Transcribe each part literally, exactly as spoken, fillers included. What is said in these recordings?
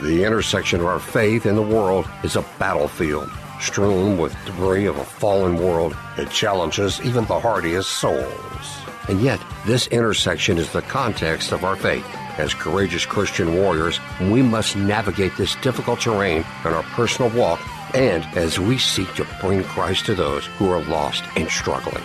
The intersection of our faith and the world is a battlefield strewn with debris of a fallen world that challenges even the hardiest souls. And yet, this intersection is the context of our faith. As courageous Christian warriors, we must navigate this difficult terrain in our personal walk and as we seek to bring Christ to those who are lost and struggling.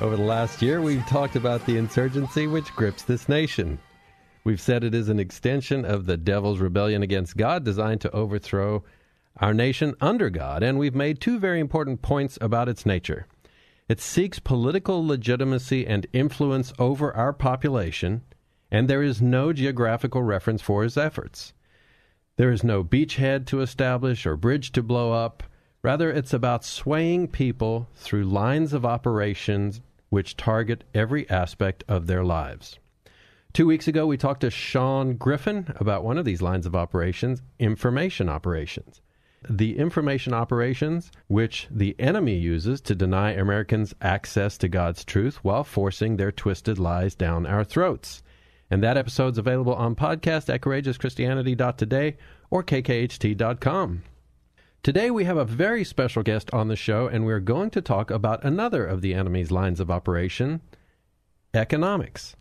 Over the last year, we've talked about the insurgency which grips this nation. We've said it is an extension of the devil's rebellion against God designed to overthrow our nation under God, and we've made two very important points about its nature. It seeks political legitimacy and influence over our population, and there is no geographical reference for his efforts. There is no beachhead to establish or bridge to blow up. Rather, it's about swaying people through lines of operations which target every aspect of their lives. Two weeks ago, we talked to Sean Griffin about one of these lines of operations, information operations. The information operations which the enemy uses to deny Americans access to God's truth while forcing their twisted lies down our throats. And that episode's available on podcast at Courageous Christianity dot today or K K H T dot com. Today we have a very special guest on the show, and we're going to talk about another of the enemy's lines of operation, economics.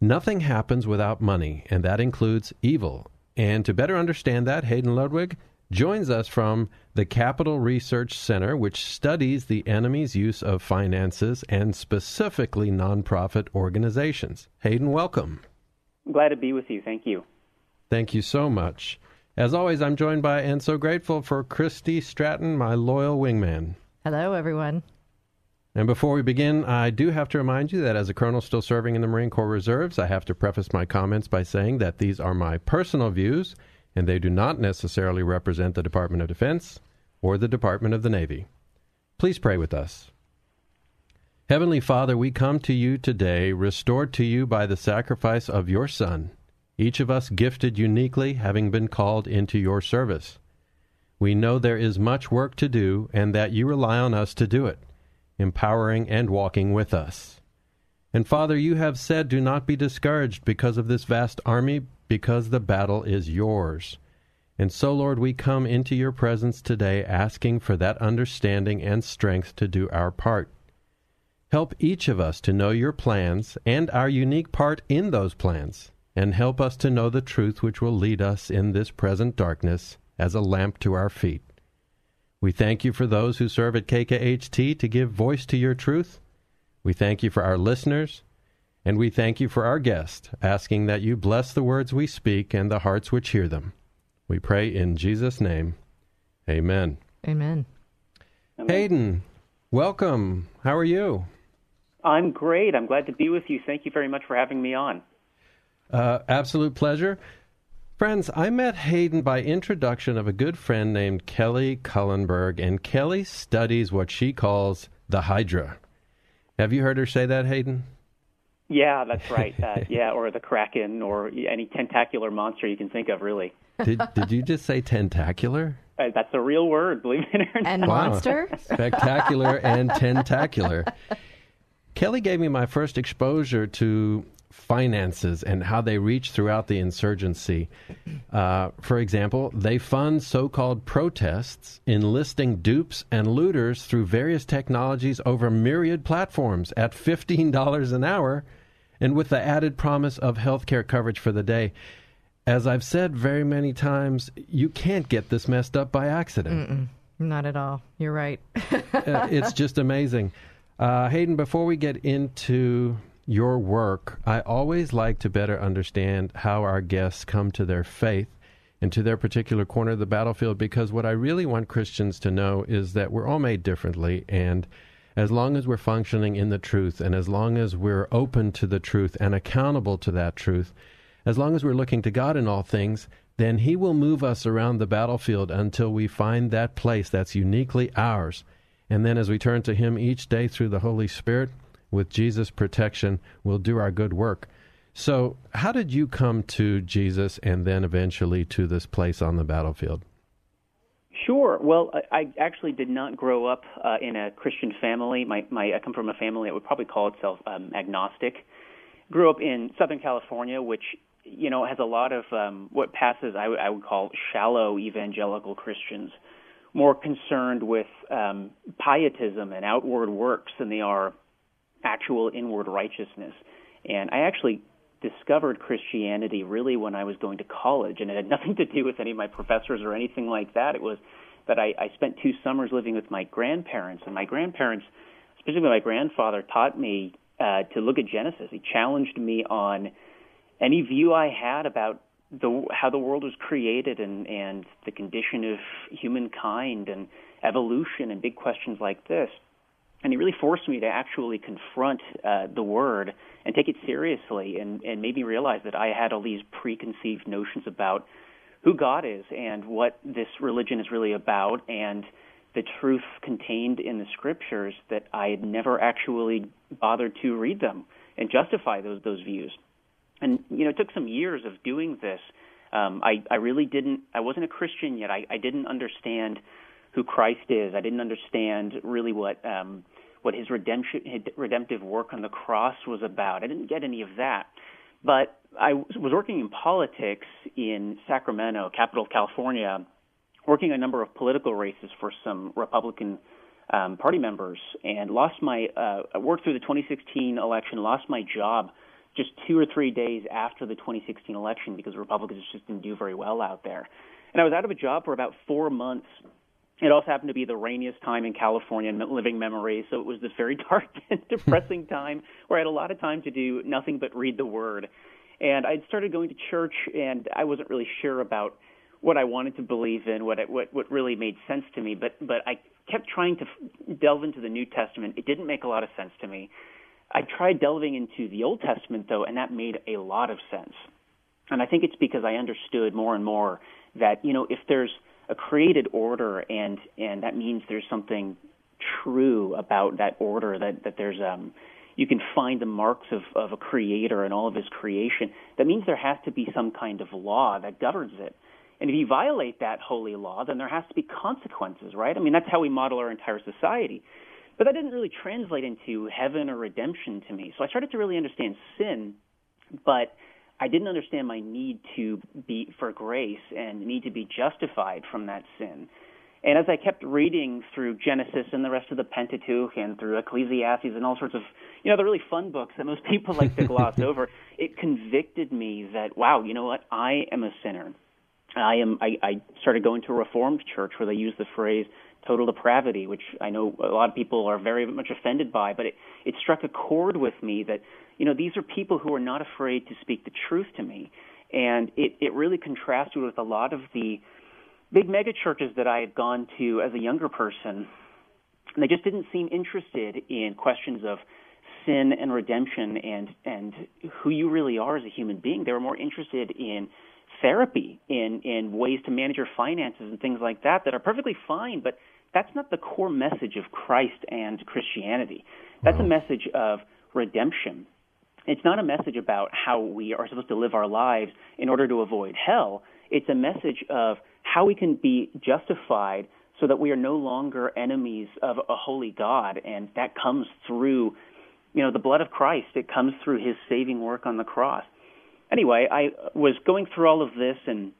Nothing happens without money, and that includes evil. And to better understand that, Hayden Ludwig joins us from the Capital Research Center, which studies the enemy's use of finances and specifically nonprofit organizations. Hayden, welcome. I'm glad to be with you. Thank you. Thank you so much. As always, I'm joined by and so grateful for Christy Stratton, my loyal wingman. Hello, everyone. And before we begin, I do have to remind you that as a colonel still serving in the Marine Corps Reserves, I have to preface my comments by saying that these are my personal views, and they do not necessarily represent the Department of Defense or the Department of the Navy. Please pray with us. Heavenly Father, we come to you today, restored to you by the sacrifice of your Son, each of us gifted uniquely, having been called into your service. We know there is much work to do and that you rely on us to do it, empowering and walking with us. And Father, you have said, do not be discouraged because of this vast army, because the battle is yours. And so, Lord, we come into your presence today asking for that understanding and strength to do our part. Help each of us to know your plans and our unique part in those plans, and help us to know the truth which will lead us in this present darkness as a lamp to our feet. We thank you for those who serve at K K H T to give voice to your truth. We thank you for our listeners, and we thank you for our guest, asking that you bless the words we speak and the hearts which hear them. We pray in Jesus' name. Amen. Amen. Hayden, welcome. How are you? I'm great. I'm glad to be with you. Thank you very much for having me on. Uh, absolute pleasure. Friends, I met Hayden by introduction of a good friend named Kelly Cullenberg, and Kelly studies what she calls the Hydra. Have you heard her say that, Hayden? Yeah, that's right. Uh, yeah, or the Kraken, or any tentacular monster you can think of, really. Did, did you just say tentacular? That's a real word, believe it or not. And monster? Wow. Spectacular and tentacular. Kelly gave me my first exposure to finances and how they reach throughout the insurgency. Uh, for example, they fund so-called protests, enlisting dupes and looters through various technologies over myriad platforms at fifteen dollars an hour, and with the added promise of health care coverage for the day. As I've said very many times, you can't get this messed up by accident. Mm-mm, not at all. You're right. uh, it's just amazing. Uh, Hayden, before we get into your work, I always like to better understand how our guests come to their faith and to their particular corner of the battlefield, because what I really want Christians to know is that we're all made differently, and as long as we're functioning in the truth, and as long as we're open to the truth and accountable to that truth, as long as we're looking to God in all things, then he will move us around the battlefield until we find that place that's uniquely ours. And then as we turn to him each day through the Holy Spirit, with Jesus' protection, we'll do our good work. So how did you come to Jesus and then eventually to this place on the battlefield? Sure. Well, I actually did not grow up uh, in a Christian family. My, my, I come from a family that would probably call itself um, agnostic. Grew up in Southern California, which, you know, has a lot of um, what passes I, w- I would call shallow evangelical Christians, more concerned with um, pietism and outward works than they are actual inward righteousness. And I actually discovered Christianity really when I was going to college, and it had nothing to do with any of my professors or anything like that. It was that I, I spent two summers living with my grandparents, and my grandparents, specifically my grandfather, taught me Uh, to look at Genesis. He challenged me on any view I had about the, how the world was created and, and the condition of humankind and evolution and big questions like this. And he really forced me to actually confront uh, the Word and take it seriously, and, and made me realize that I had all these preconceived notions about who God is and what this religion is really about and the truth contained in the scriptures, that I had never actually bothered to read them and justify those those views. And, you know, it took some years of doing this. Um, I, I really didn't, I wasn't a Christian yet. I, I didn't understand who Christ is. I didn't understand really what um, what his redemption, his redemptive work on the cross was about. I didn't get any of that. But I was working in politics in Sacramento, capital of California, working a number of political races for some Republican um, Party members, and lost my uh, I worked through the twenty sixteen election, lost my job just two or three days after the twenty sixteen election because Republicans just didn't do very well out there. And I was out of a job for about four months. It also happened to be the rainiest time in California in living memory, so it was this very dark and depressing time where I had a lot of time to do nothing but read the Word. And I'd started going to church, and I wasn't really sure about what I wanted to believe in, what, I, what what really made sense to me. But but I kept trying to f- delve into the New Testament. It didn't make a lot of sense to me. I tried delving into the Old Testament, though, and that made a lot of sense. And I think it's because I understood more and more that, you know, if there's a created order, and and that means there's something true about that order, that, that there's um you can find the marks of, of a creator in all of his creation, that means there has to be some kind of law that governs it. And if you violate that holy law, then there has to be consequences, right? I mean, that's how we model our entire society. But that didn't really translate into heaven or redemption to me. So I started to really understand sin, but I didn't understand my need to be for grace and need to be justified from that sin. And as I kept reading through Genesis and the rest of the Pentateuch and through Ecclesiastes and all sorts of, you know, the really fun books that most people like to gloss over, it convicted me that, wow, you know what? I am a sinner. I am. I, I started going to a Reformed church where they use the phrase total depravity, which I know a lot of people are very much offended by, but it, it struck a chord with me that, you know, these are people who are not afraid to speak the truth to me. And it, it really contrasted with a lot of the big mega churches that I had gone to as a younger person. And they just didn't seem interested in questions of sin and redemption and, and who you really are as a human being. They were more interested in therapy, in, in ways to manage your finances and things like that that are perfectly fine, but that's not the core message of Christ and Christianity. That's a message of redemption. It's not a message about how we are supposed to live our lives in order to avoid hell. It's a message of how we can be justified so that we are no longer enemies of a holy God. And that comes through, you know, the blood of Christ. It comes through his saving work on the cross. Anyway, I was going through all of this and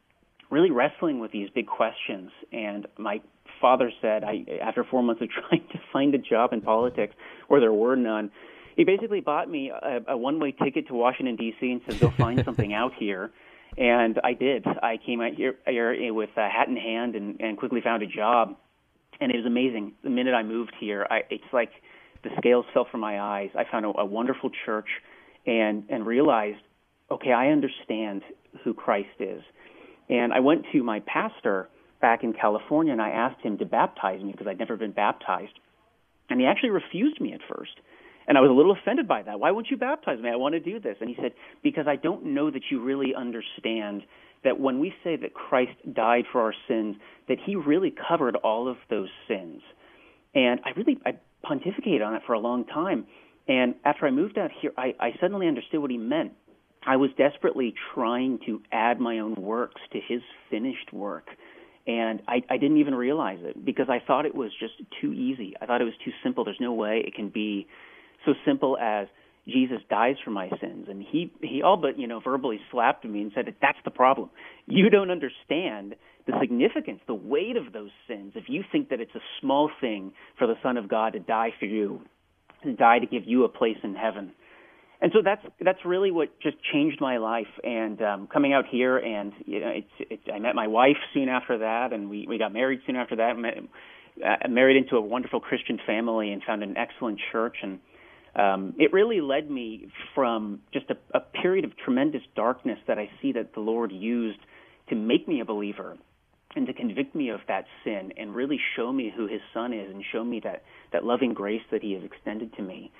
really wrestling with these big questions. And my father said, I, after four months of trying to find a job in politics, or there were none, he basically bought me a, a one-way ticket to Washington, D C and said, go find something out here. And I did. I came out here, here with a hat in hand and, and quickly found a job. And it was amazing. The minute I moved here, I, it's like the scales fell from my eyes. I found a, a wonderful church and, and realized, okay, I understand who Christ is. And I went to my pastor back in California, and I asked him to baptize me because I'd never been baptized. And he actually refused me at first. And I was a little offended by that. Why won't you baptize me? I want to do this. And he said, because I don't know that you really understand that when we say that Christ died for our sins, that he really covered all of those sins. And I really I pontificated on it for a long time. And after I moved out here, I, I suddenly understood what he meant. I was desperately trying to add my own works to his finished work. And I, I didn't even realize it because I thought it was just too easy. I thought it was too simple. There's no way it can be so simple as Jesus dies for my sins. And he, he all but, you know, verbally slapped me and said, that's the problem. You don't understand the significance, the weight of those sins. If you think that it's a small thing for the Son of God to die for you, to die to give you a place in heaven. And so that's that's really what just changed my life. And um, coming out here, and you know, it's, it's, I met my wife soon after that, and we, we got married soon after that, met, uh, married into a wonderful Christian family and found an excellent church. And um, it really led me from just a, a period of tremendous darkness that I see that the Lord used to make me a believer and to convict me of that sin and really show me who his Son is and show me that, that loving grace that he has extended to me.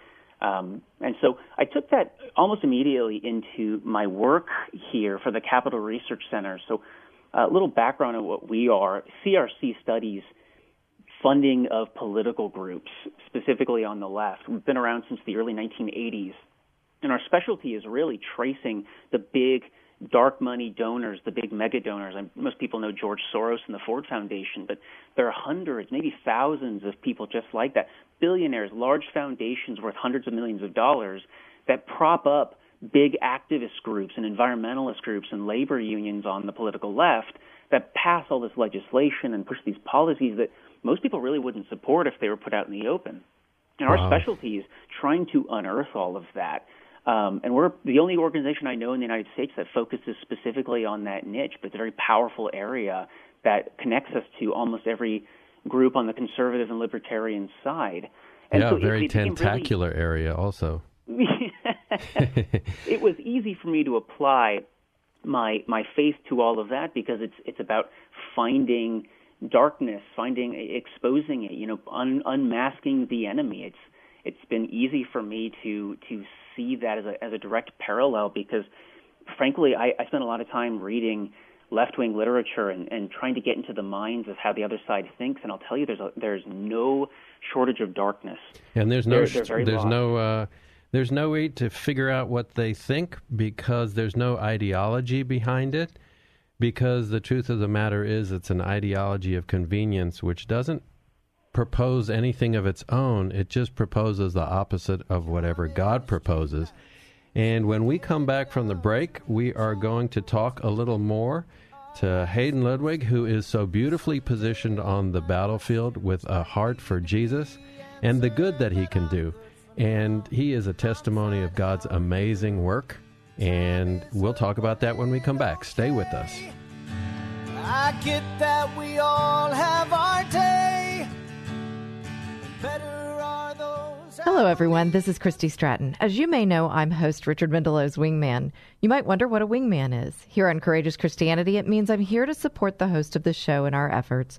Um, and so I took that almost immediately into my work here for the Capital Research Center. So a uh, little background on what we are. C R C studies funding of political groups, specifically on the left. We've been around since the early nineteen eighties. And our specialty is really tracing the big dark money donors, the big mega donors. And most people know George Soros and the Ford Foundation, but there are hundreds, maybe thousands of people just like that, billionaires, large foundations worth hundreds of millions of dollars that prop up big activist groups and environmentalist groups and labor unions on the political left that pass all this legislation and push these policies that most people really wouldn't support if they were put out in the open. And our wow. specialty is trying to unearth all of that. Um, and we're the only organization I know in the United States that focuses specifically on that niche, but it's a very powerful area that connects us to almost every group on the conservative and libertarian side. And yeah, so very it, it tentacular really, area also. It was easy for me to apply my my faith to all of that because it's it's about finding darkness, finding exposing it, you know, un, unmasking the enemy. It's It's been easy for me to to see that as a as a direct parallel because, frankly, I, I spent a lot of time reading left-wing literature and, and trying to get into the minds of how the other side thinks. And I'll tell you, there's a, there's no shortage of darkness. And there's no they're, they're very there's long. no uh, there's no way to figure out what they think because there's no ideology behind it. Because the truth of the matter is, it's an ideology of convenience, which doesn't propose anything of its own. It just proposes the opposite of whatever God proposes. And when we come back from the break, we are going to talk a little more to Hayden Ludwig, who is so beautifully positioned on the battlefield with a heart for Jesus and the good that he can do. And he is a testimony of God's amazing work. And we'll talk about that when we come back. Stay with us. I get that we all have our day. Hello, everyone. This is Christy Stratton. As you may know, I'm host Richard Mendelow's Wingman. You might wonder what a wingman is. Here on Courageous Christianity, it means I'm here to support the host of the show in our efforts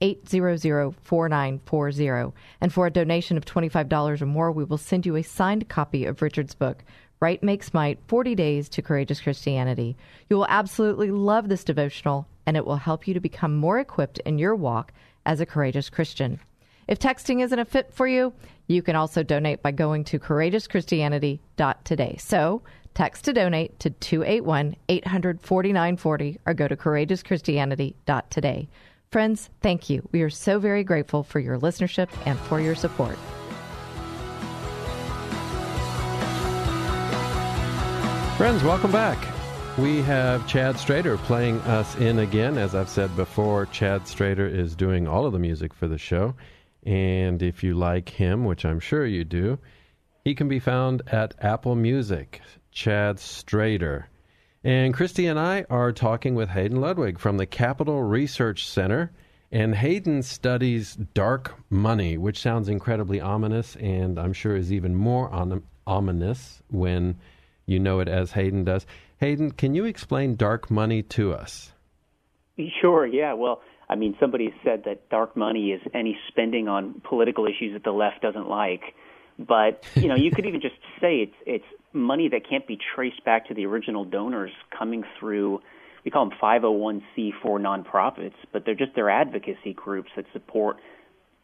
eight hundred, four nine four zero. And for a donation of twenty-five dollars or more, we will send you a signed copy of Richard's book, Right Makes Might, forty days to Courageous Christianity. You will absolutely love this devotional, and it will help you to become more equipped in your walk as a courageous Christian. If texting isn't a fit for you, you can also donate by going to Courageous Christianity dot today. So text to donate to two eight one, eight hundred, forty-nine forty or go to Courageous Christianity dot today. Friends, thank you. We are so very grateful for your listenership and for your support. Friends, welcome back. We have Chad Strader playing us in again. As I've said before, Chad Strader is doing all of the music for the show. And if you like him, which I'm sure you do, he can be found at Apple Music, Chad Strader. And Christy and I are talking with Hayden Ludwig from the Capital Research Center. And Hayden studies dark money, which sounds incredibly ominous and I'm sure is even more on, ominous when you know it as Hayden does. Hayden, can you explain dark money to us? Sure, yeah. Well, I mean, somebody said that dark money is any spending on political issues that the left doesn't like. But, you know, you could even just say it's it's money that can't be traced back to the original donors coming through, we call them five oh one c four nonprofits, but they're just their advocacy groups that support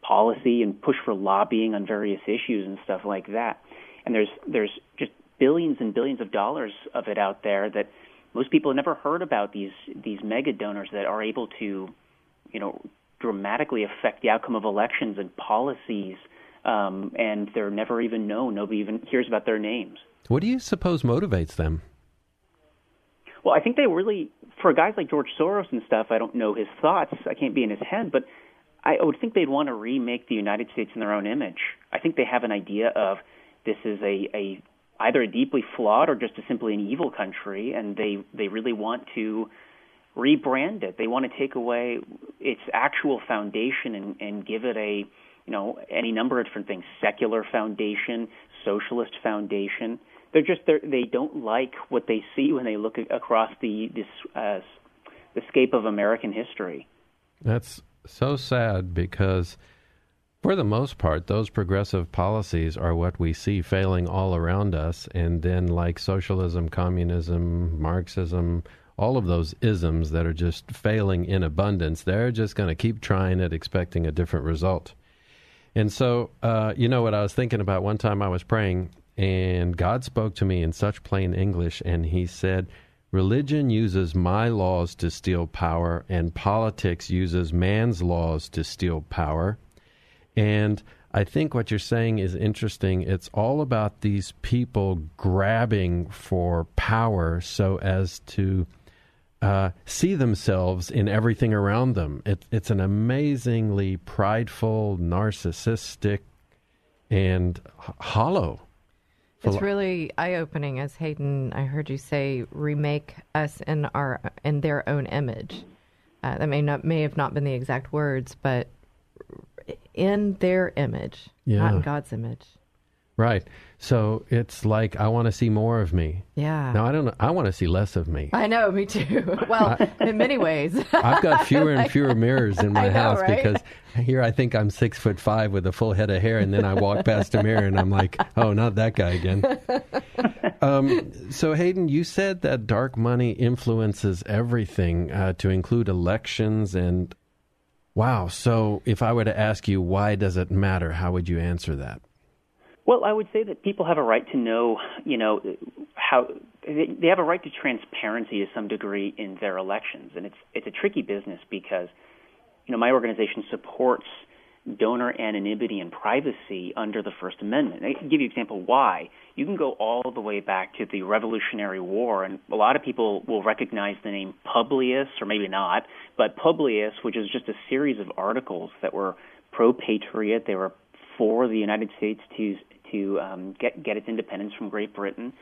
policy and push for lobbying on various issues and stuff like that. And there's there's just billions and billions of dollars of it out there that most people have never heard about, these these mega donors that are able to, you know, dramatically affect the outcome of elections and policies, um, and they're never even known. Nobody even hears about their names. What do you suppose motivates them? Well, I think they really, for guys like George Soros and stuff, I don't know his thoughts. I can't be in his head, but I would think they'd want to remake the United States in their own image. I think they have an idea of this is a, a either a deeply flawed or just a simply an evil country, and they, they really want to rebrand it. They want to take away its actual foundation and, and give it a, you know, any number of different things, secular foundation, socialist foundation. They're just, they're, they don't like what they see when they look across the this, uh, the scape of American history. That's so sad because, for the most part, those progressive policies are what we see failing all around us. And then like socialism, communism, Marxism, all of those isms that are just failing in abundance, they're just going to keep trying it, expecting a different result. And so, uh, you know what I was thinking about? One time I was praying, and God spoke to me in such plain English, and he said, religion uses my laws to steal power, and politics uses man's laws to steal power. And I think what you're saying is interesting. It's all about these people grabbing for power so as to uh, see themselves in everything around them. It, it's an amazingly prideful, narcissistic, and h- hollow. It's really eye-opening, as Hayden, I heard you say, remake us in our in their own image. Uh, that may not may have not been the exact words, but in their image, yeah. Not in God's image. Right. So it's like, I want to see more of me. Yeah. Now, I don't know. I want to see less of me. I know, me too. Well, I, in many ways. I've got fewer and fewer mirrors in my know, house right? Because here I think I'm six foot five with a full head of hair, and then I walk past a mirror and I'm like, oh, not that guy again. Um, so, Hayden, you said that dark money influences everything uh, to include elections and, wow. So if I were to ask you, why does it matter? How would you answer that? Well, I would say that people have a right to know, you know, how they have a right to transparency to some degree in their elections. And it's it's a tricky business because, you know, my organization supports donor anonymity and privacy under the First Amendment. I can give you an example why. You can go all the way back to the Revolutionary War, and a lot of people will recognize the name Publius, or maybe not, but Publius, which is just a series of articles that were pro-patriot. They were for the United States to to um, get get its independence from Great Britain,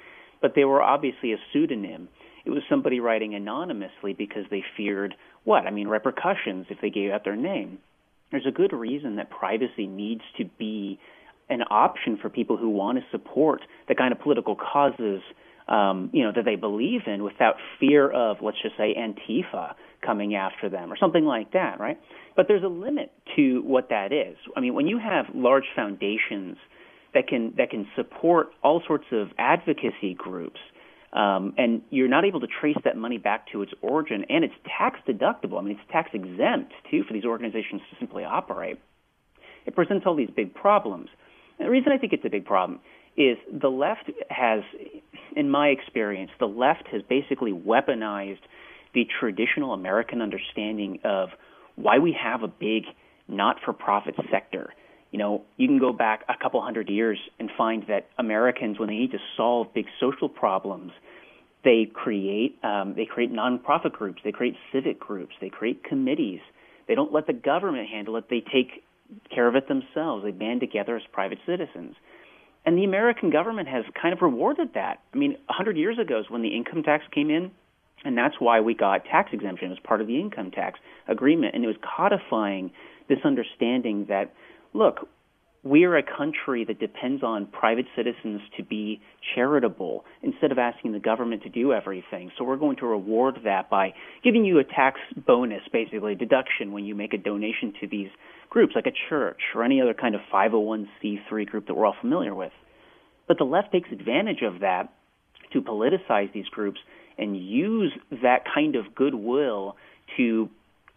but they were obviously a pseudonym. It was somebody writing anonymously because they feared what? I mean, repercussions if they gave out their name. There's a good reason that privacy needs to be an option for people who want to support the kind of political causes um, you know, that they believe in without fear of, let's just say, Antifa coming after them or something like that, right? But there's a limit to what that is. I mean, when you have large foundations that can that can support all sorts of advocacy groups, um, and you're not able to trace that money back to its origin, and it's tax deductible. I mean, it's tax exempt, too, for these organizations to simply operate. It presents all these big problems. And the reason I think it's a big problem is the left has, in my experience, the left has basically weaponized the traditional American understanding of why we have a big not-for-profit sector. You know, you can go back a couple hundred years and find that Americans, when they need to solve big social problems, they create um, they create nonprofit groups, they create civic groups, they create committees. They don't let the government handle it. They take care of it themselves. They band together as private citizens. And the American government has kind of rewarded that. I mean, one hundred years ago is when the income tax came in, and that's why we got tax exemption as part of the income tax agreement. And it was codifying this understanding that, look, we're a country that depends on private citizens to be charitable instead of asking the government to do everything. So we're going to reward that by giving you a tax bonus, basically a deduction, when you make a donation to these groups like a church or any other kind of five oh one c three group that we're all familiar with. But the left takes advantage of that to politicize these groups and use that kind of goodwill to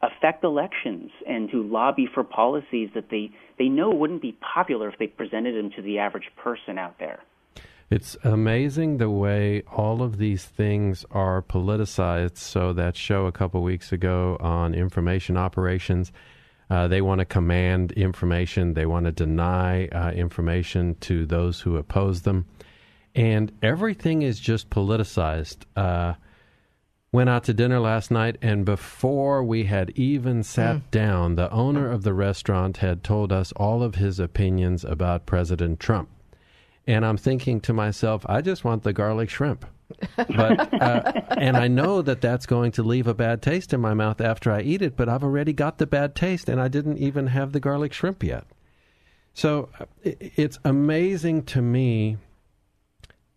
affect elections and to lobby for policies that they, they know wouldn't be popular if they presented them to the average person out there. It's amazing the way all of these things are politicized. So that show a couple weeks ago on information operations, uh, they want to command information. They want to deny uh, information to those who oppose them. And everything is just politicized. Uh, went out to dinner last night, and before we had even sat mm. down, the owner of the restaurant had told us all of his opinions about President Trump. And I'm thinking to myself, I just want the garlic shrimp. But uh, and I know that that's going to leave a bad taste in my mouth after I eat it, but I've already got the bad taste, and I didn't even have the garlic shrimp yet. So it's amazing to me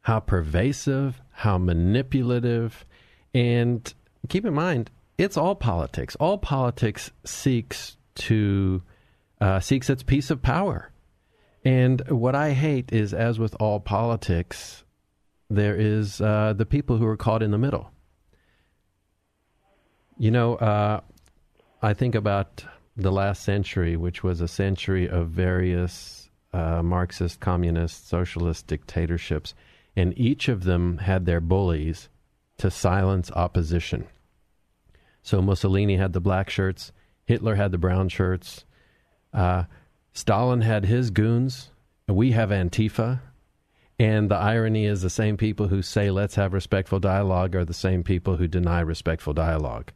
how pervasive, how manipulative, and keep in mind, it's all politics. All politics seeks to uh, seeks its piece of power. And what I hate is, as with all politics, there is uh, the people who are caught in the middle. You know, uh, I think about the last century, which was a century of various uh, Marxist, communist, socialist dictatorships. And each of them had their bullies to silence opposition. So Mussolini had the black shirts. Hitler had the brown shirts. Uh, Stalin had his goons. We have Antifa. And the irony is the same people who say, let's have respectful dialogue, are the same people who deny respectful dialogue.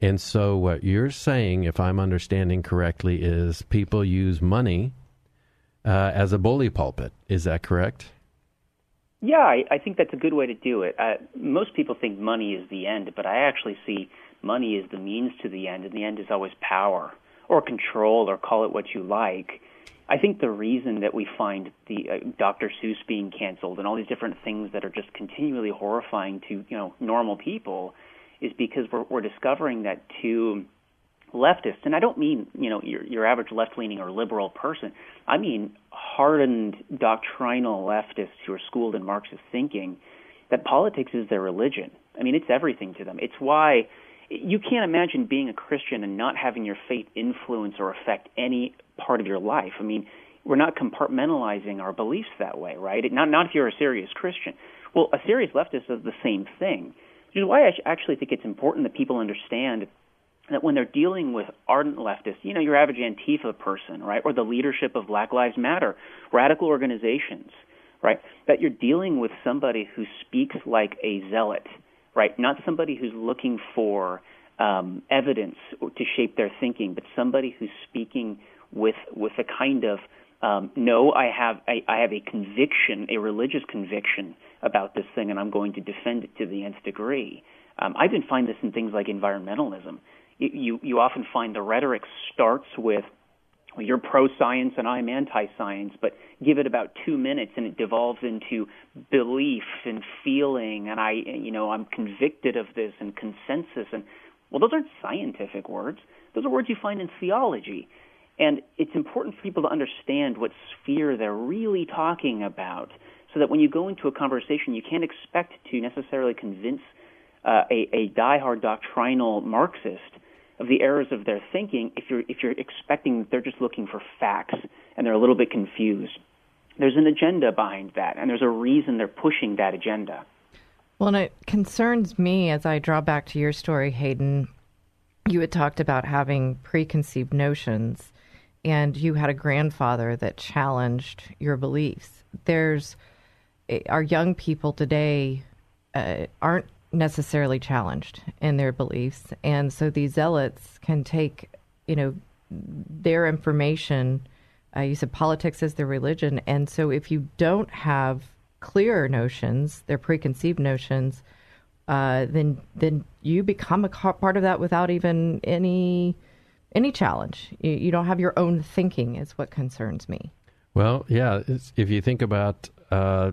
And so what you're saying, if I'm understanding correctly, is people use money uh, as a bully pulpit. Is that correct? Yeah, I, I think that's a good way to do it. Uh, most people think money is the end, but I actually see money is the means to the end, and the end is always power or control, or call it what you like. I think the reason that we find the uh, Doctor Seuss being canceled and all these different things that are just continually horrifying to, you know, normal people is because we're, we're discovering that to leftists, and I don't mean, you know, your, your average left-leaning or liberal person. I mean hardened doctrinal leftists who are schooled in Marxist thinking, that politics is their religion. I mean, it's everything to them. It's why you can't imagine being a Christian and not having your faith influence or affect any part of your life. I mean, we're not compartmentalizing our beliefs that way, right? It, not, not if you're a serious Christian. Well, a serious leftist does the same thing, which is why I actually think it's important that people understand that when they're dealing with ardent leftists, you know, your average Antifa person, right, or the leadership of Black Lives Matter, radical organizations, right, that you're dealing with somebody who speaks like a zealot, right, not somebody who's looking for um, evidence to shape their thinking, but somebody who's speaking with with a kind of, um, no, I have I, I have a conviction, a religious conviction about this thing, and I'm going to defend it to the nth degree. Um, I even find this in things like environmentalism. You you often find the rhetoric starts with, well, you're pro-science and I'm anti-science, but give it about two minutes and it devolves into belief and feeling, and I you know I'm convicted of this and consensus, and Well, those aren't scientific words. Those are words you find in theology. And it's important for people to understand what sphere they're really talking about so that when you go into a conversation, you can't expect to necessarily convince uh, a, a diehard doctrinal Marxist of the errors of their thinking if you're, if you're expecting that they're just looking for facts and they're a little bit confused. There's an agenda behind that, and there's a reason they're pushing that agenda. Well, and it concerns me as I draw back to your story, Hayden. You had talked about having preconceived notions, and you had a grandfather that challenged your beliefs. There's our young people today uh, aren't necessarily challenged in their beliefs, and so these zealots can take, you know, their information. Uh, you said politics is their religion, and so if you don't have clear notions, their preconceived notions, uh, then then you become a part of that without even any any challenge. You, you don't have your own thinking, is what concerns me. Well, yeah, it's, if you think about uh,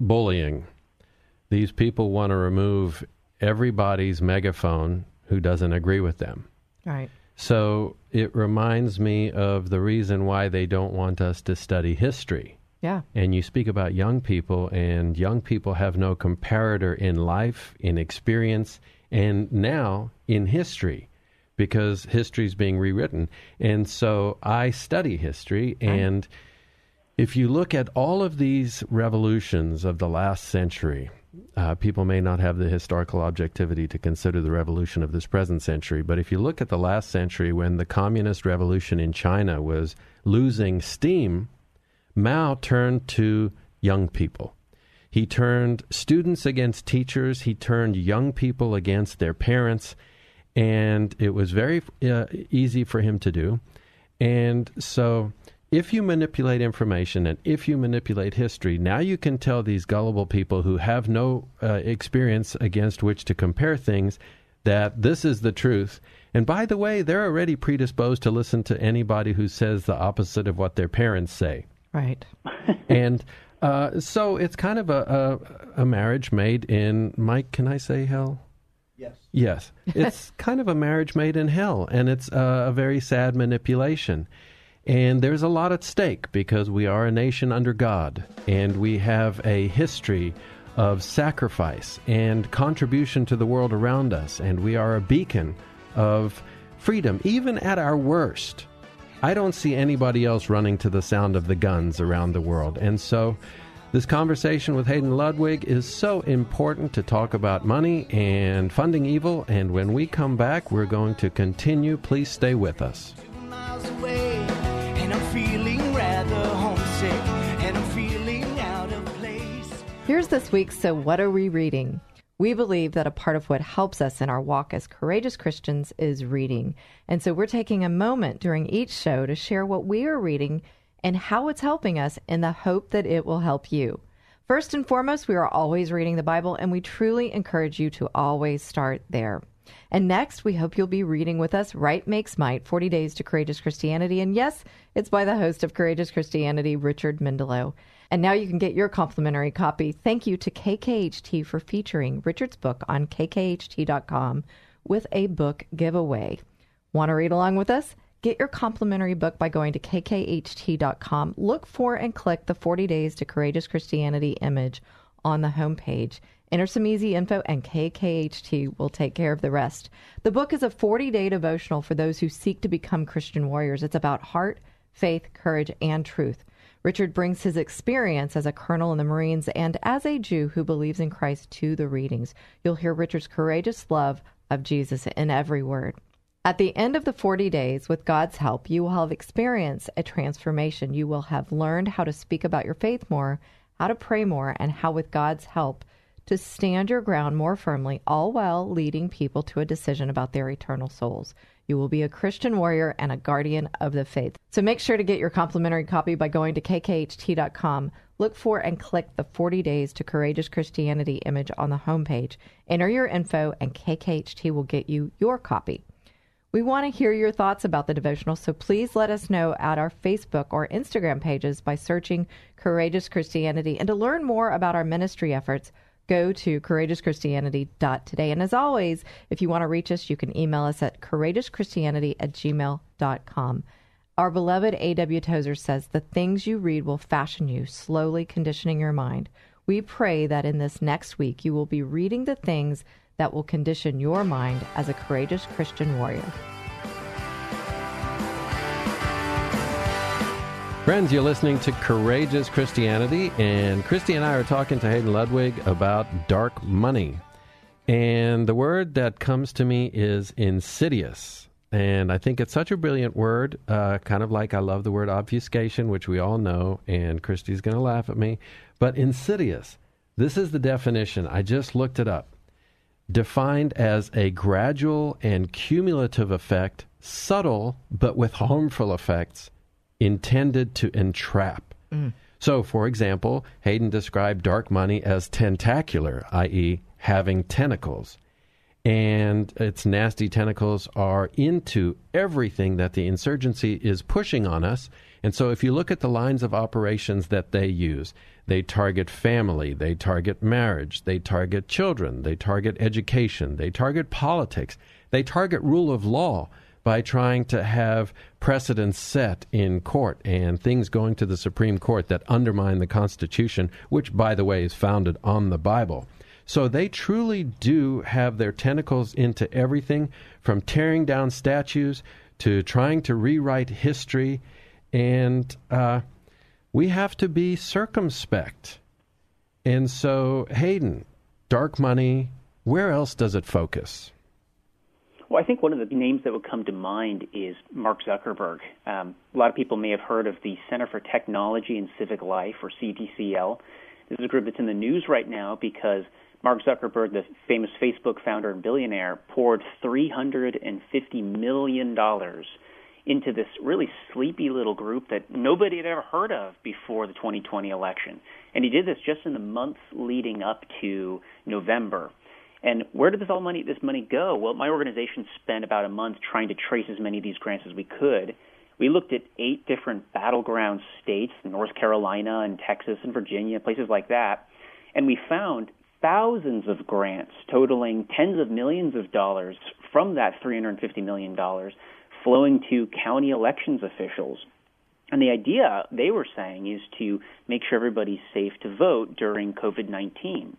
bullying, these people want to remove everybody's megaphone who doesn't agree with them. Right. So it reminds me of the reason why they don't want us to study history. Yeah. And you speak about young people, and young people have no comparator in life, in experience, and now in history, because history is being rewritten. And so I study history, and I... if you look at all of these revolutions of the last century, Uh, people may not have the historical objectivity to consider the revolution of this present century, but if you look at the last century when the communist revolution in China was losing steam, Mao turned to young people. He turned students against teachers. He turned young people against their parents, and it was very uh, easy for him to do. And so if you manipulate information and if you manipulate history, now you can tell these gullible people who have no uh, experience against which to compare things that this is the truth. And by the way, they're already predisposed to listen to anybody who says the opposite of what their parents say. Right. And uh, so it's kind of a, a, a marriage made in, Mike, can I say hell? Yes. Yes. It's kind of a marriage made in hell, and it's uh, a very sad manipulation. And there's a lot at stake because we are a nation under God, and we have a history of sacrifice and contribution to the world around us, and we are a beacon of freedom, even at our worst. I don't see anybody else running to the sound of the guns around the world. And so this conversation with Hayden Ludwig is so important to talk about money and funding evil. And when we come back, we're going to continue. Please stay with us. Here's this week's So What Are We Reading? We believe that a part of what helps us in our walk as courageous Christians is reading. And so we're taking a moment during each show to share what we are reading and how it's helping us in the hope that it will help you. First and foremost, we are always reading the Bible, and we truly encourage you to always start there. And next, we hope you'll be reading with us Right Makes Might, forty Days to Courageous Christianity. And yes, it's by the host of Courageous Christianity, Richard Mendelow. And now you can get your complimentary copy. Thank you to K K H T for featuring Richard's book on K K H T dot com with a book giveaway. Want to read along with us? Get your complimentary book by going to K K H T dot com. Look for and click the forty Days to Courageous Christianity image on the homepage. Enter some easy info, and K K H T will take care of the rest. The book is a forty-day devotional for those who seek to become Christian warriors. It's about heart, faith, courage, and truth. Richard brings his experience as a colonel in the Marines and as a Jew who believes in Christ to the readings. You'll hear Richard's courageous love of Jesus in every word. At the end of the forty days, with God's help, you will have experienced a transformation. You will have learned how to speak about your faith more, how to pray more, and how, with God's help, to stand your ground more firmly, all while leading people to a decision about their eternal souls. You will be a Christian warrior and a guardian of the faith. So make sure to get your complimentary copy by going to K K H T dot com. Look for and click the forty Days to Courageous Christianity image on the homepage. Enter your info, and K K H T will get you your copy. We want to hear your thoughts about the devotional, so please let us know at our Facebook or Instagram pages by searching Courageous Christianity. And to learn more about our ministry efforts, go to courageous christianity dot today. And as always, if you want to reach us, you can email us at courageous christianity at gmail dot com. Our beloved A W. Tozer says, the things you read will fashion you, slowly conditioning your mind. We pray that in this next week, you will be reading the things that will condition your mind as a courageous Christian warrior. Friends, you're listening to Courageous Christianity, and Christy and I are talking to Hayden Ludwig about dark money. And the word that comes to me is insidious. And I think it's such a brilliant word, uh, kind of like I love the word obfuscation, which we all know, and Christy's going to laugh at me. But insidious, this is the definition. I just looked it up. Defined as a gradual and cumulative effect, subtle but with harmful effects, intended to entrap. Mm. So, for example, Hayden described dark money as tentacular, that is having tentacles. And its nasty tentacles are into everything that the insurgency is pushing on us. And so if you look at the lines of operations that they use, they target family, they target marriage, they target children, they target education, they target politics, they target rule of law by trying to have precedents set in court and things going to the Supreme Court that undermine the Constitution, which, by the way, is founded on the Bible. So they truly do have their tentacles into everything, from tearing down statues to trying to rewrite history. And uh, we have to be circumspect. And so, Hayden, dark money, where else does it focus? Well, I think one of the names that would come to mind is Mark Zuckerberg. Um, a lot of people may have heard of the Center for Technology and Civic Life, or C T C L. This is a group that's in the news right now because Mark Zuckerberg, the famous Facebook founder and billionaire, poured three hundred fifty million dollars into this really sleepy little group that nobody had ever heard of before the twenty twenty election. And he did this just in the months leading up to November. And where did this all money, this money go? Well, my organization spent about a month trying to trace as many of these grants as we could. We looked at eight different battleground states, North Carolina and Texas and Virginia, places like that, and we found thousands of grants totaling tens of millions of dollars from that three hundred fifty million dollars flowing to county elections officials. And the idea they were saying is to make sure everybody's safe to vote during covid nineteen.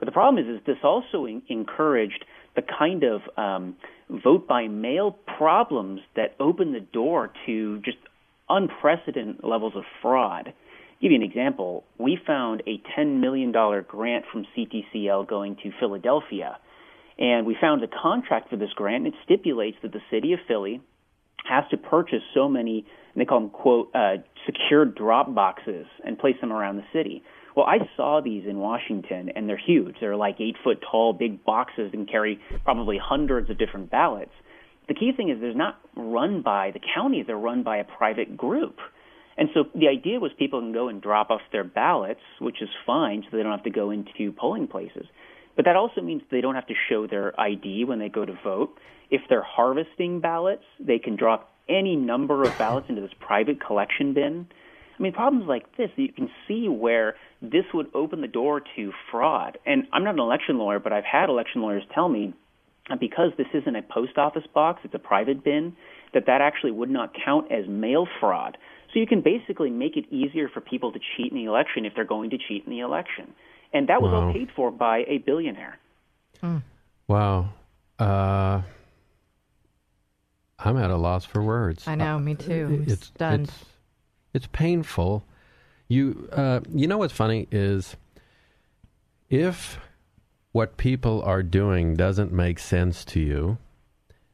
But the problem is, is this also in- encouraged the kind of um, vote-by-mail problems that open the door to just unprecedented levels of fraud. I'll give you an example. We found a ten million dollars grant from C T C L going to Philadelphia, and we found a contract for this grant, and it stipulates that the city of Philly has to purchase so many, and they call them, quote, uh, secured drop boxes and place them around the city. Well, I saw these in Washington, and they're huge. They're like eight-foot tall, big boxes and carry probably hundreds of different ballots. The key thing is they're not run by the county. They're run by a private group. And so the idea was people can go and drop off their ballots, which is fine, so they don't have to go into polling places. But that also means they don't have to show their I D when they go to vote. If they're harvesting ballots, they can drop any number of ballots into this private collection bin. I mean, problems like this, you can see where this would open the door to fraud. And I'm not an election lawyer, but I've had election lawyers tell me because this isn't a post office box, it's a private bin, that that actually would not count as mail fraud. So you can basically make it easier for people to cheat in the election if they're going to cheat in the election. And that was wow. all paid for by a billionaire. Mm. Wow. Uh, I'm at a loss for words. I know, uh, me too. It's stunned. It's, It's painful. You uh, you know what's funny is if what people are doing doesn't make sense to you,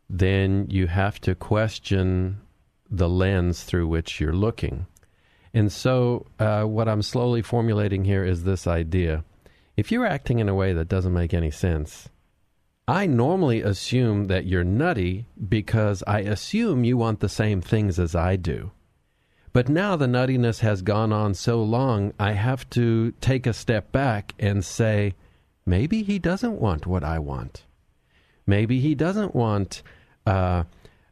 then you have to question the lens through which you're looking. And so uh, what I'm slowly formulating here is this idea. If you're acting in a way that doesn't make any sense, I normally assume that you're nutty because I assume you want the same things as I do. But now the nuttiness has gone on so long, I have to take a step back and say, maybe he doesn't want what I want. Maybe he doesn't want uh,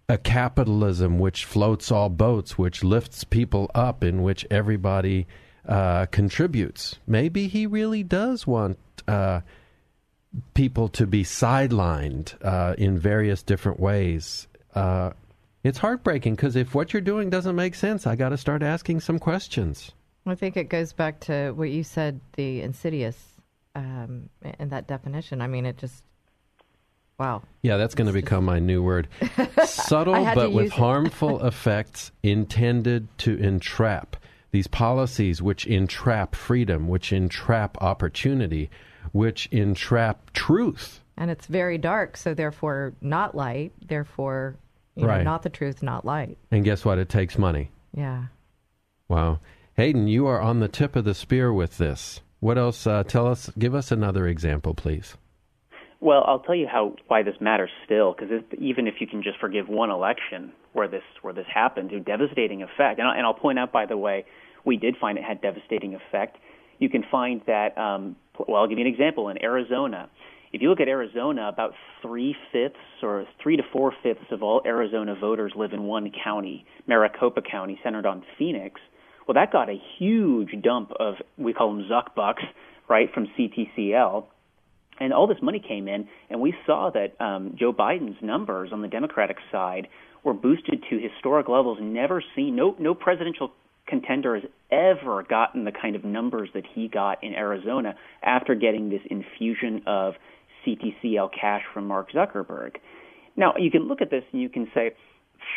a capitalism which floats all boats, which lifts people up, in which everybody uh, contributes. Maybe he really does want uh, people to be sidelined uh, in various different ways. Uh, it's heartbreaking because if what you're doing doesn't make sense, I got to start asking some questions. I think it goes back to what you said, the insidious um, and that definition. I mean, it just, wow. Yeah, that's going to become my new word. Subtle, but with harmful effects intended to entrap. These policies which entrap freedom, which entrap opportunity, which entrap truth. And it's very dark, so therefore not light, therefore you know, right. not the truth, not light. And guess what? It takes money. Yeah. Wow. Hayden, you are on the tip of the spear with this. What else? Uh, tell us, give us another example, please. Well, I'll tell you how why this matters still, because even if you can just forgive one election where this where this happened, to devastating effect, and, I, and I'll point out, by the way, we did find it had devastating effect. You can find that. Um, well, I'll give you an example in Arizona. If you look at Arizona, about three fifths or three to four fifths of all Arizona voters live in one county, Maricopa County, centered on Phoenix. Well, that got a huge dump of, we call them Zuck bucks, right, from C T C L. And all this money came in, and we saw that um, Joe Biden's numbers on the Democratic side were boosted to historic levels never seen. No, no presidential contender has ever gotten the kind of numbers that he got in Arizona after getting this infusion of C T C L cash from Mark Zuckerberg. Now, you can look at this and you can say,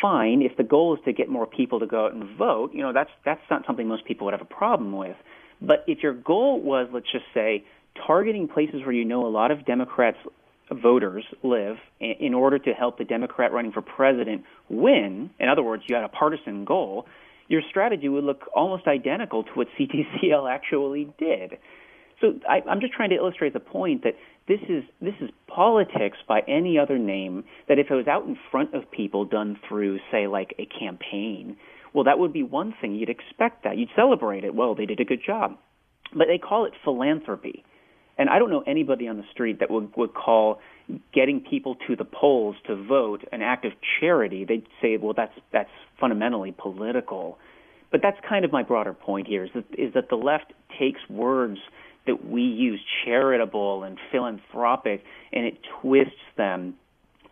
fine, if the goal is to get more people to go out and vote, you know, that's that's not something most people would have a problem with. But if your goal was, let's just say, targeting places where you know a lot of Democrats voters live in order to help the Democrat running for president win, in other words, you had a partisan goal, your strategy would look almost identical to what C T C L actually did. So I, I'm just trying to illustrate the point that this is this is politics by any other name, that if it was out in front of people done through, say, like a campaign, well, that would be one thing. You'd expect that. You'd celebrate it. Well, they did a good job. But they call it philanthropy. And I don't know anybody on the street that would, would call getting people to the polls to vote an act of charity. They'd say, well, that's that's fundamentally political. But that's kind of my broader point here, is that, is that the left takes words that we use, charitable and philanthropic, and it twists them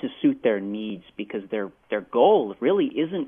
to suit their needs, because their their goal really isn't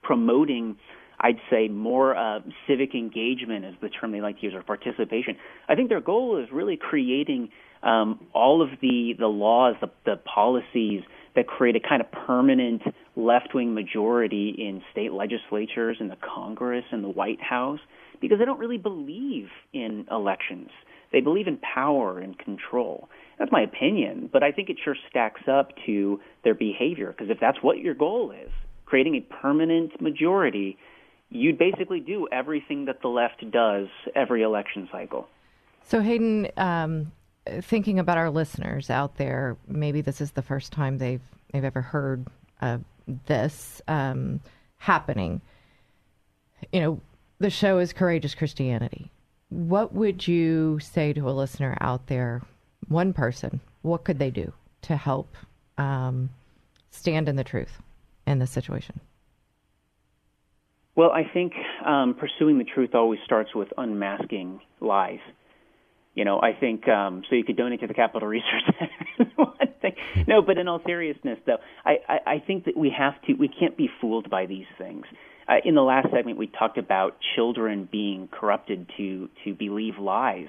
promoting, I'd say, more uh, civic engagement is the term they like to use, or participation. I think their goal is really creating um, all of the, the laws, the, the policies that create a kind of permanent left-wing majority in state legislatures, in the Congress, in the White House, because they don't really believe in elections. They believe in power and control. That's my opinion, but I think it sure stacks up to their behavior, because if that's what your goal is, creating a permanent majority, you'd basically do everything that the left does every election cycle. So, Hayden, um, thinking about our listeners out there, maybe this is the first time they've, they've ever heard of this um, happening. You know, the show is Courageous Christianity. What would you say to a listener out there, one person, what could they do to help um, stand in the truth in this situation? Well, I think um, pursuing the truth always starts with unmasking lies. You know, I think, um, so you could donate to the Capital Research Center. No, but in all seriousness, though, I, I, I think that we have to, we can't be fooled by these things. Uh, in the last segment, we talked about children being corrupted to, to believe lies.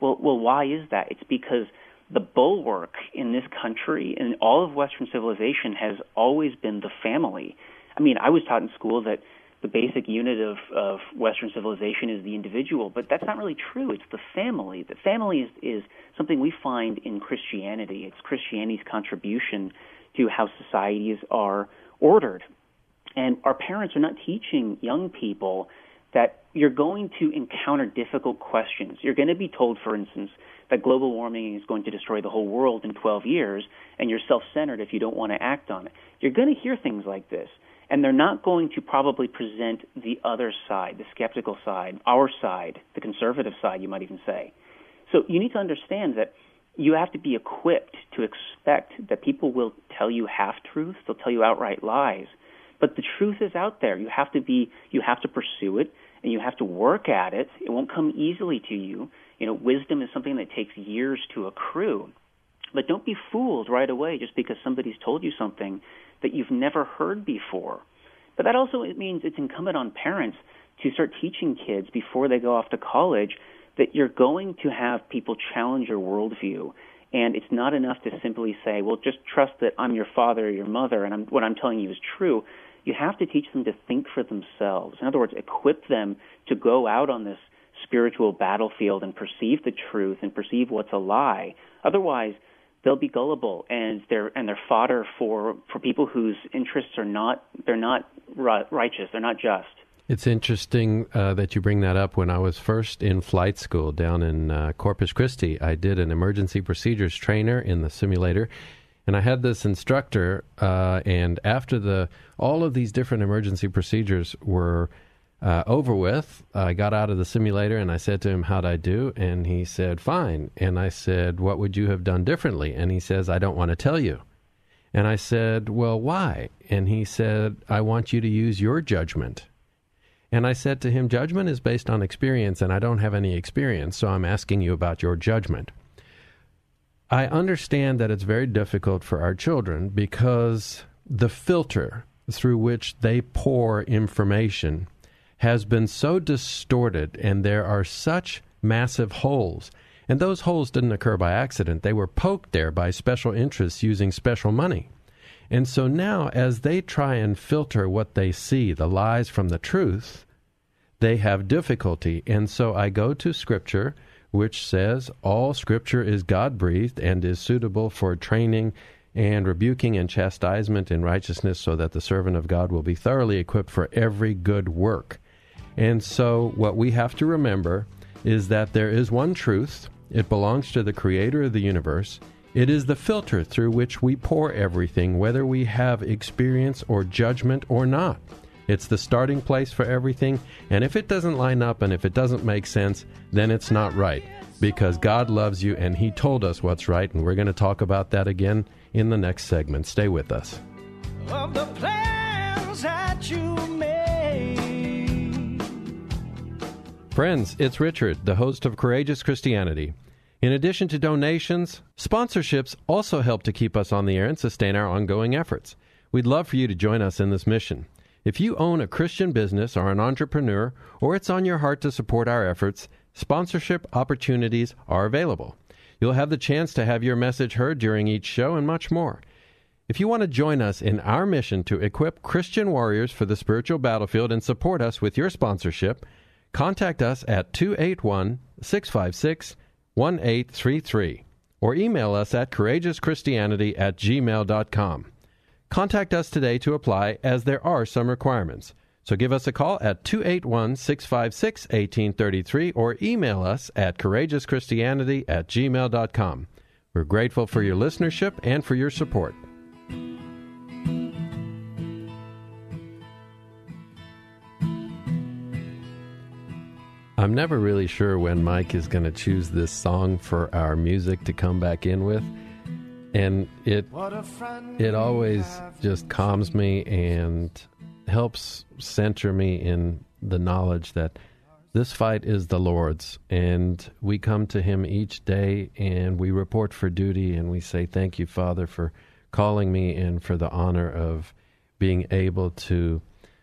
Well, well, why is that? It's because the bulwark in this country and all of Western civilization has always been the family. I mean, I was taught in school that the basic unit of, of Western civilization is the individual, but that's not really true. It's the family. The family is, is something we find in Christianity. It's Christianity's contribution to how societies are ordered. And our parents are not teaching young people that you're going to encounter difficult questions. You're going to be told, for instance, that global warming is going to destroy the whole world in twelve years, and you're self-centered if you don't want to act on it. You're going to hear things like this, and they're not going to probably present the other side, the skeptical side, our side, the conservative side, you might even say. So you need to understand that you have to be equipped to expect that people will tell you half-truths, they'll tell you outright lies. But the truth is out there. You have to be, you have to pursue it, and you have to work at it. It won't come easily to you. You know, wisdom is something that takes years to accrue. But don't be fooled right away just because somebody's told you something that you've never heard before. But that also it means it's incumbent on parents to start teaching kids before they go off to college that you're going to have people challenge your worldview. And it's not enough to simply say, well, just trust that I'm your father or your mother and I'm, what I'm telling you is true. You have to teach them to think for themselves. In other words, equip them to go out on this spiritual battlefield and perceive the truth and perceive what's a lie. Otherwise, they'll be gullible and they're and they're fodder for, for people whose interests are not they're not righteous, they're not just. It's interesting uh, that you bring that up. When I was first in flight school down in uh, Corpus Christi, I did an emergency procedures trainer in the simulator, and I had this instructor. Uh, and after the all of these different emergency procedures were uh, over with, I got out of the simulator and I said to him, "How'd I do?" And he said, "Fine." And I said, "What would you have done differently?" And he says, "I don't want to tell you." And I said, "Well, why?" And he said, "I want you to use your judgment." And I said to him, "Judgment is based on experience, and I don't have any experience, so I'm asking you about your judgment." I understand that it's very difficult for our children because the filter through which they pour information has been so distorted, and there are such massive holes. And those holes didn't occur by accident. They were poked there by special interests using special money. And so now, as they try and filter what they see, the lies from the truth, they have difficulty. And so I go to Scripture, which says all Scripture is God-breathed and is suitable for training and rebuking and chastisement in righteousness, so that the servant of God will be thoroughly equipped for every good work. And so what we have to remember is that there is one truth. It belongs to the Creator of the universe. It is the filter through which we pour everything, whether we have experience or judgment or not. It's the starting place for everything, and if it doesn't line up and if it doesn't make sense, then it's not right, because God loves you and He told us what's right, and we're going to talk about that again in the next segment. Stay with us. Of the plans that you made. Friends, it's Richard, the host of Courageous Christianity. In addition to donations, sponsorships also help to keep us on the air and sustain our ongoing efforts. We'd love for you to join us in this mission. If you own a Christian business or an entrepreneur, or it's on your heart to support our efforts, sponsorship opportunities are available. You'll have the chance to have your message heard during each show and much more. If you want to join us in our mission to equip Christian warriors for the spiritual battlefield and support us with your sponsorship, contact us at two eight one, six five six, one eight three three or email us at courageous christianity at gmail dot com. Contact us today to apply, as there are some requirements. So give us a call at two eight one, six five six, one eight three three or email us at courageous christianity at gmail dot com. We're grateful for your listenership and for your support. I'm never really sure when Mike is going to choose this song for our music to come back in with, and it it always just calms me and helps center me in the knowledge that this fight is the Lord's, and we come to Him each day, and we report for duty, and we say, "Thank you, Father, for calling me and for the honor of being able to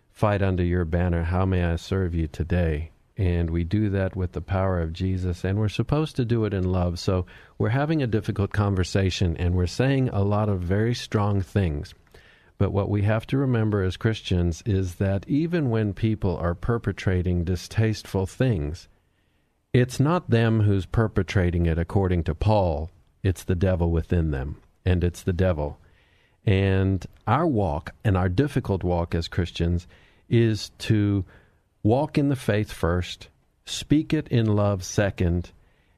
fight under your banner. How may I serve you today?" And we do that with the power of Jesus, and we're supposed to do it in love. So we're having a difficult conversation, and we're saying a lot of very strong things. But what we have to remember as Christians is that even when people are perpetrating distasteful things, it's not them who's perpetrating it, according to Paul. It's the devil within them, and it's the devil. And our walk, and our difficult walk as Christians, is to walk in the faith first, speak it in love second,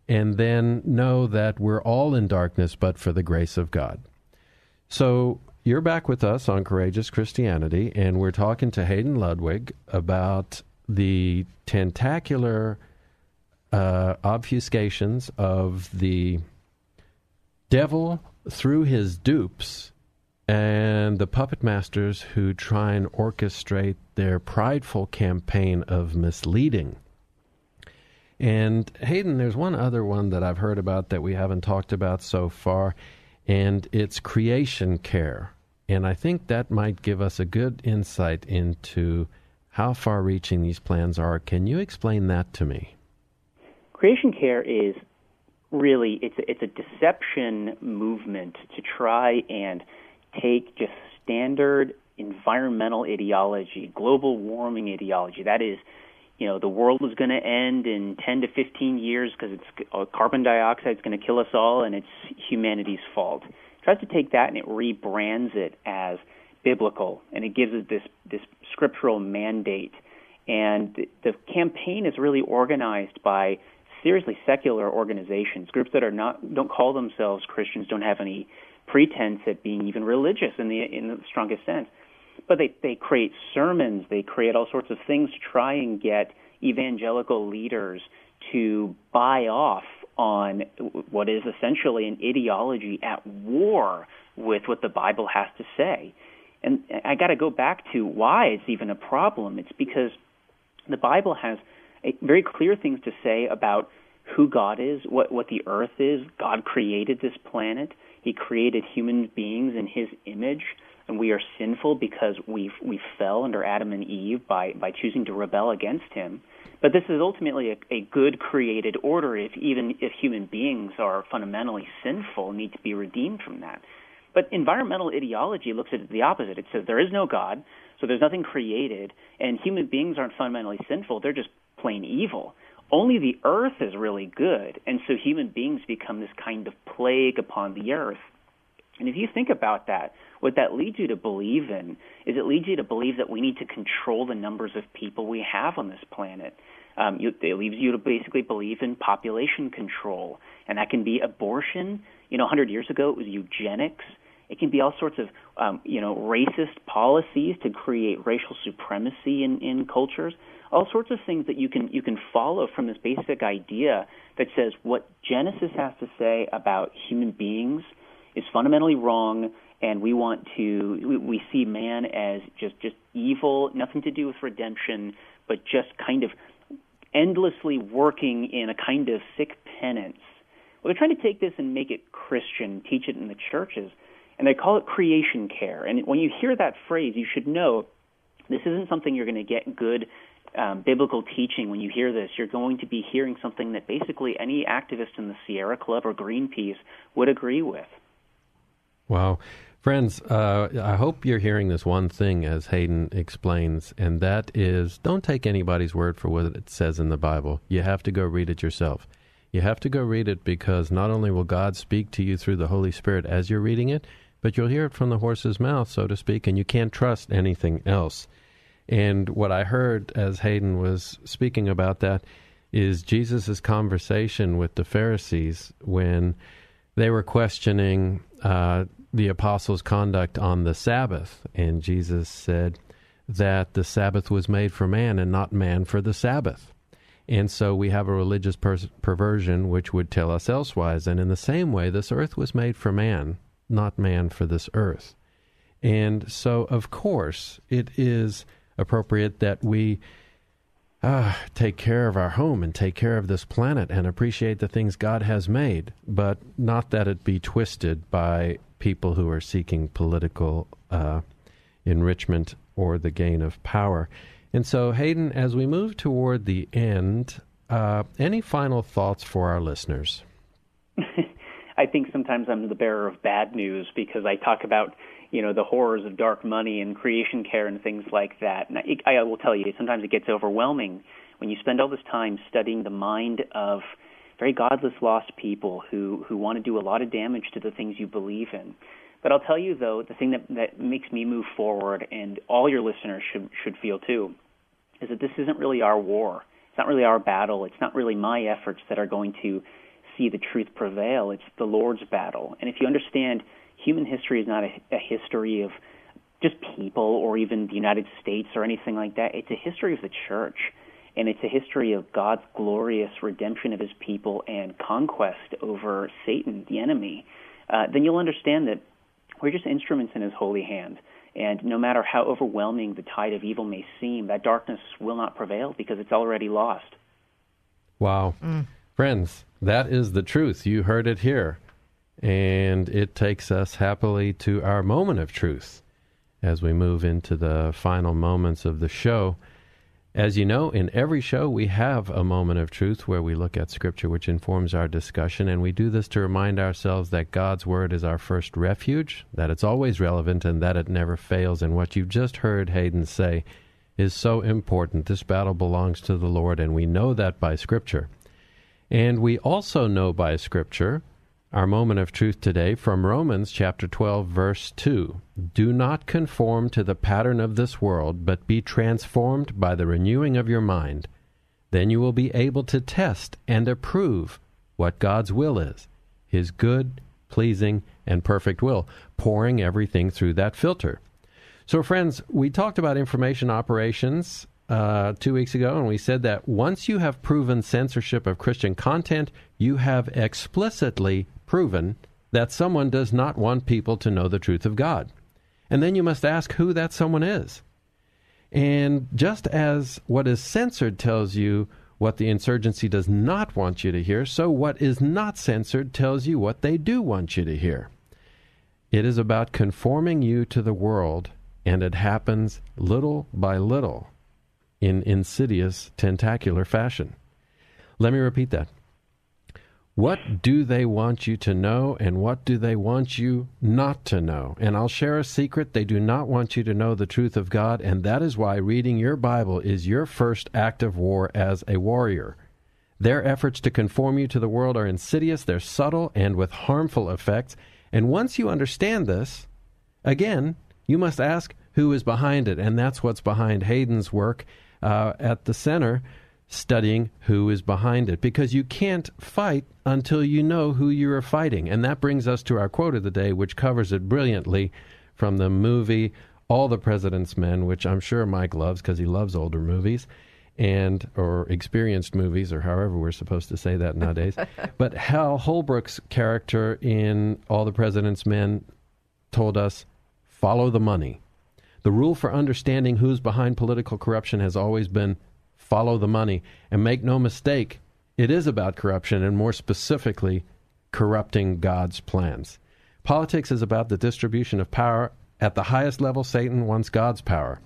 and then know that we're all in darkness but for the grace of God. So you're back with us on Courageous Christianity, and we're talking to Hayden Ludwig about the tentacular uh, obfuscations of the devil through his dupes and the puppet masters who try and orchestrate their prideful campaign of misleading. And Hayden, there's one other one that I've heard about that we haven't talked about so far, and it's creation care. And I think that might give us a good insight into how far-reaching these plans are. Can you explain that to me? Creation care is really, it's a, it's a deception movement to try and take just standard environmental ideology, global warming ideology. That is, you know, the world is going to end in ten to fifteen years because it's uh, carbon dioxide is going to kill us all and it's humanity's fault. It tries to take that and it rebrands it as biblical, and it gives us this, this scriptural mandate. And the, the campaign is really organized by seriously secular organizations, groups that are not don't call themselves Christians, don't have any pretense at being even religious in the in the strongest sense. But they, they create sermons, they create all sorts of things to try and get evangelical leaders to buy off on what is essentially an ideology at war with what the Bible has to say. And I got to go back to why it's even a problem. It's because the Bible has very clear things to say about who God is, what, what the earth is. God created this planet. He created human beings in his image, and we are sinful because we we fell under Adam and Eve by, by choosing to rebel against him. But this is ultimately a, a good created order, if even if human beings are fundamentally sinful, need to be redeemed from that. But environmental ideology looks at the opposite. It says there is no God, so there's nothing created, and human beings aren't fundamentally sinful. They're just plain evil. Only the earth is really good, and so human beings become this kind of plague upon the earth. And if you think about that, what that leads you to believe in is it leads you to believe that we need to control the numbers of people we have on this planet. Um, you, it leads you to basically believe in population control, and that can be abortion. You know, one hundred years ago it was eugenics. It can be all sorts of, um, you know, racist policies to create racial supremacy in, in cultures, all sorts of things that you can you can follow from this basic idea that says what Genesis has to say about human beings is fundamentally wrong, and we want to we, we see man as just, just evil, nothing to do with redemption, but just kind of endlessly working in a kind of sick penance. Well, they're trying to take this and make it Christian, teach it in the churches, and they call it creation care. And when you hear that phrase, you should know this isn't something you're going to get good um, biblical teaching. When you hear this, you're going to be hearing something that basically any activist in the Sierra Club or Greenpeace would agree with. Wow. Friends, uh, I hope you're hearing this one thing as Hayden explains, and that is don't take anybody's word for what it says in the Bible. You have to go read it yourself. You have to go read it because not only will God speak to you through the Holy Spirit as you're reading it, but you'll hear it from the horse's mouth, so to speak, and you can't trust anything else. And what I heard as Hayden was speaking about that is Jesus' conversation with the Pharisees when they were questioning uh, the apostles' conduct on the Sabbath. And Jesus said that the Sabbath was made for man and not man for the Sabbath. And so we have a religious per- perversion which would tell us elsewise. And in the same way, this earth was made for man, not man for this earth. And so, of course, it is appropriate that we uh, take care of our home and take care of this planet and appreciate the things God has made, but not that it be twisted by people who are seeking political uh, enrichment or the gain of power. And so, Hayden, as we move toward the end, uh, any final thoughts for our listeners? I think sometimes I'm the bearer of bad news because I talk about, you know, the horrors of dark money and creation care and things like that. And I, I will tell you, sometimes it gets overwhelming when you spend all this time studying the mind of very godless, lost people who, who want to do a lot of damage to the things you believe in. But I'll tell you, though, the thing that, that makes me move forward, and all your listeners should should feel too, is that this isn't really our war. It's not really our battle. It's not really my efforts that are going to see the truth prevail. It's the Lord's battle. And if you understand, human history is not a, a history of just people or even the United States or anything like that. It's a history of the church, and it's a history of God's glorious redemption of his people and conquest over Satan, the enemy. Uh, then you'll understand that We're just instruments in his holy hand. And no matter how overwhelming the tide of evil may seem, that darkness will not prevail because it's already lost. Wow. Mm. Friends, that is the truth. You heard it here. And it takes us happily to our moment of truth as we move into the final moments of the show. As you know, in every show we have a moment of truth where we look at Scripture, which informs our discussion, and we do this to remind ourselves that God's Word is our first refuge, that it's always relevant, and that it never fails. And what you've just heard Hayden say is so important. This battle belongs to the Lord, and we know that by Scripture. And we also know by Scripture our moment of truth today from Romans chapter twelve, verse two. Do not conform to the pattern of this world, but be transformed by the renewing of your mind. Then you will be able to test and approve what God's will is, his good, pleasing, and perfect will, pouring everything through that filter. So, friends, we talked about information operations Uh, two weeks ago, and we said that once you have proven censorship of Christian content, you have explicitly proven that someone does not want people to know the truth of God. And then you must ask who that someone is. And just as what is censored tells you what the insurgency does not want you to hear, so what is not censored tells you what they do want you to hear. It is about conforming you to the world, and it happens little by little, in insidious, tentacular fashion. Let me repeat that. What do they want you to know, and what do they want you not to know? And I'll share a secret. They do not want you to know the truth of God, and that is why reading your Bible is your first act of war as a warrior. Their efforts to conform you to the world are insidious, they're subtle, and with harmful effects. And once you understand this, again, you must ask who is behind it, and that's what's behind Hayden's work Uh, at the center, studying who is behind it, because you can't fight until you know who you are fighting. And that brings us to our quote of the day, which covers it brilliantly from the movie All the President's Men, which I'm sure Mike loves because he loves older movies and or experienced movies, or however we're supposed to say that nowadays. But Hal Holbrook's character in All the President's Men told us, follow the money. The rule for understanding who's behind political corruption has always been follow the money. And make no mistake, it is about corruption, and more specifically, corrupting God's plans. Politics is about the distribution of power. At the highest level, Satan wants God's power.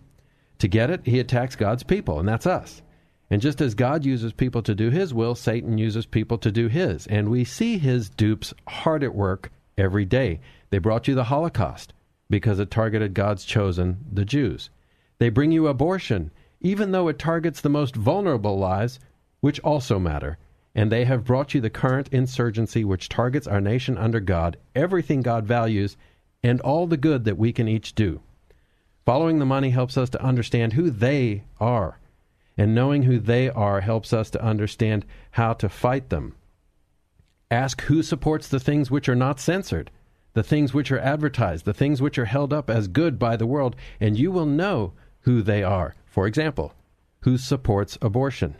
To get it, he attacks God's people, and that's us. And just as God uses people to do his will, Satan uses people to do his. And we see his dupes hard at work every day. They brought you the Holocaust because it targeted God's chosen, the Jews. They bring you abortion, even though it targets the most vulnerable lives, which also matter. And they have brought you the current insurgency, which targets our nation under God, everything God values, and all the good that we can each do. Following the money helps us to understand who they are, and knowing who they are helps us to understand how to fight them. Ask who supports the things which are not censored, the things which are advertised, the things which are held up as good by the world, and you will know who they are. For example, who supports abortion?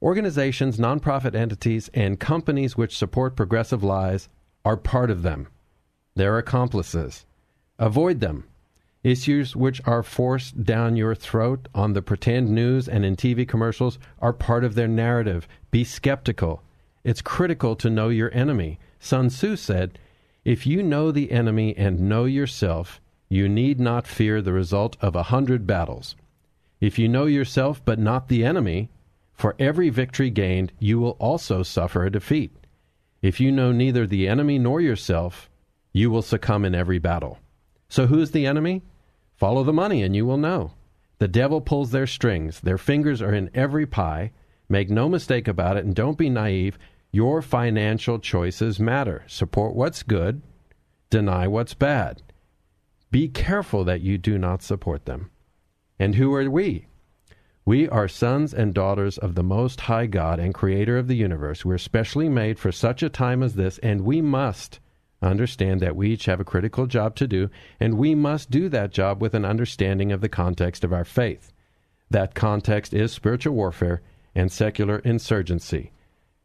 Organizations, nonprofit entities, and companies which support progressive lies are part of them. They're accomplices. Avoid them. Issues which are forced down your throat on the pretend news and in T V commercials are part of their narrative. Be skeptical. It's critical to know your enemy. Sun Tzu said, if you know the enemy and know yourself, you need not fear the result of a hundred battles. If you know yourself but not the enemy, for every victory gained, you will also suffer a defeat. If you know neither the enemy nor yourself, you will succumb in every battle. So who's the enemy? Follow the money and you will know. The devil pulls their strings. Their fingers are in every pie. Make no mistake about it, and don't be naive. Your financial choices matter. Support what's good, deny what's bad. Be careful that you do not support them. And who are we? We are sons and daughters of the Most High God and Creator of the universe. We're specially made for such a time as this, and we must understand that we each have a critical job to do, and we must do that job with an understanding of the context of our faith. That context is spiritual warfare and secular insurgency.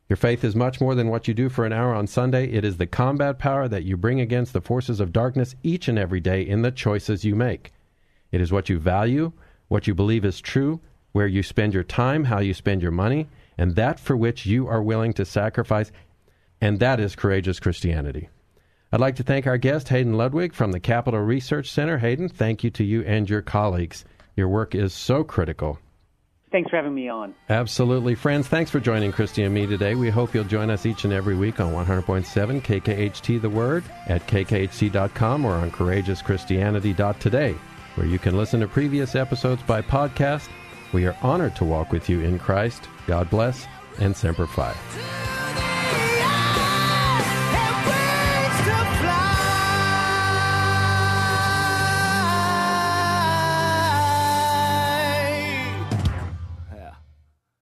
Your faith is much more than what you do for an hour on Sunday. It is the combat power that you bring against the forces of darkness each and every day in the choices you make. It is what you value, what you believe is true, where you spend your time, how you spend your money, and that for which you are willing to sacrifice. And that is courageous Christianity. I'd like to thank our guest, Hayden Ludwig, from the Capital Research Center. Hayden, thank you to you and your colleagues. Your work is so critical. Thanks for having me on. Absolutely. Friends, thanks for joining Christy and me today. We hope you'll join us each and every week on one hundred point seven K K H T The Word at K K H T dot com or on Courageous Christianity dot today, where you can listen to previous episodes by podcast. We are honored to walk with you in Christ. God bless and Semper Fi.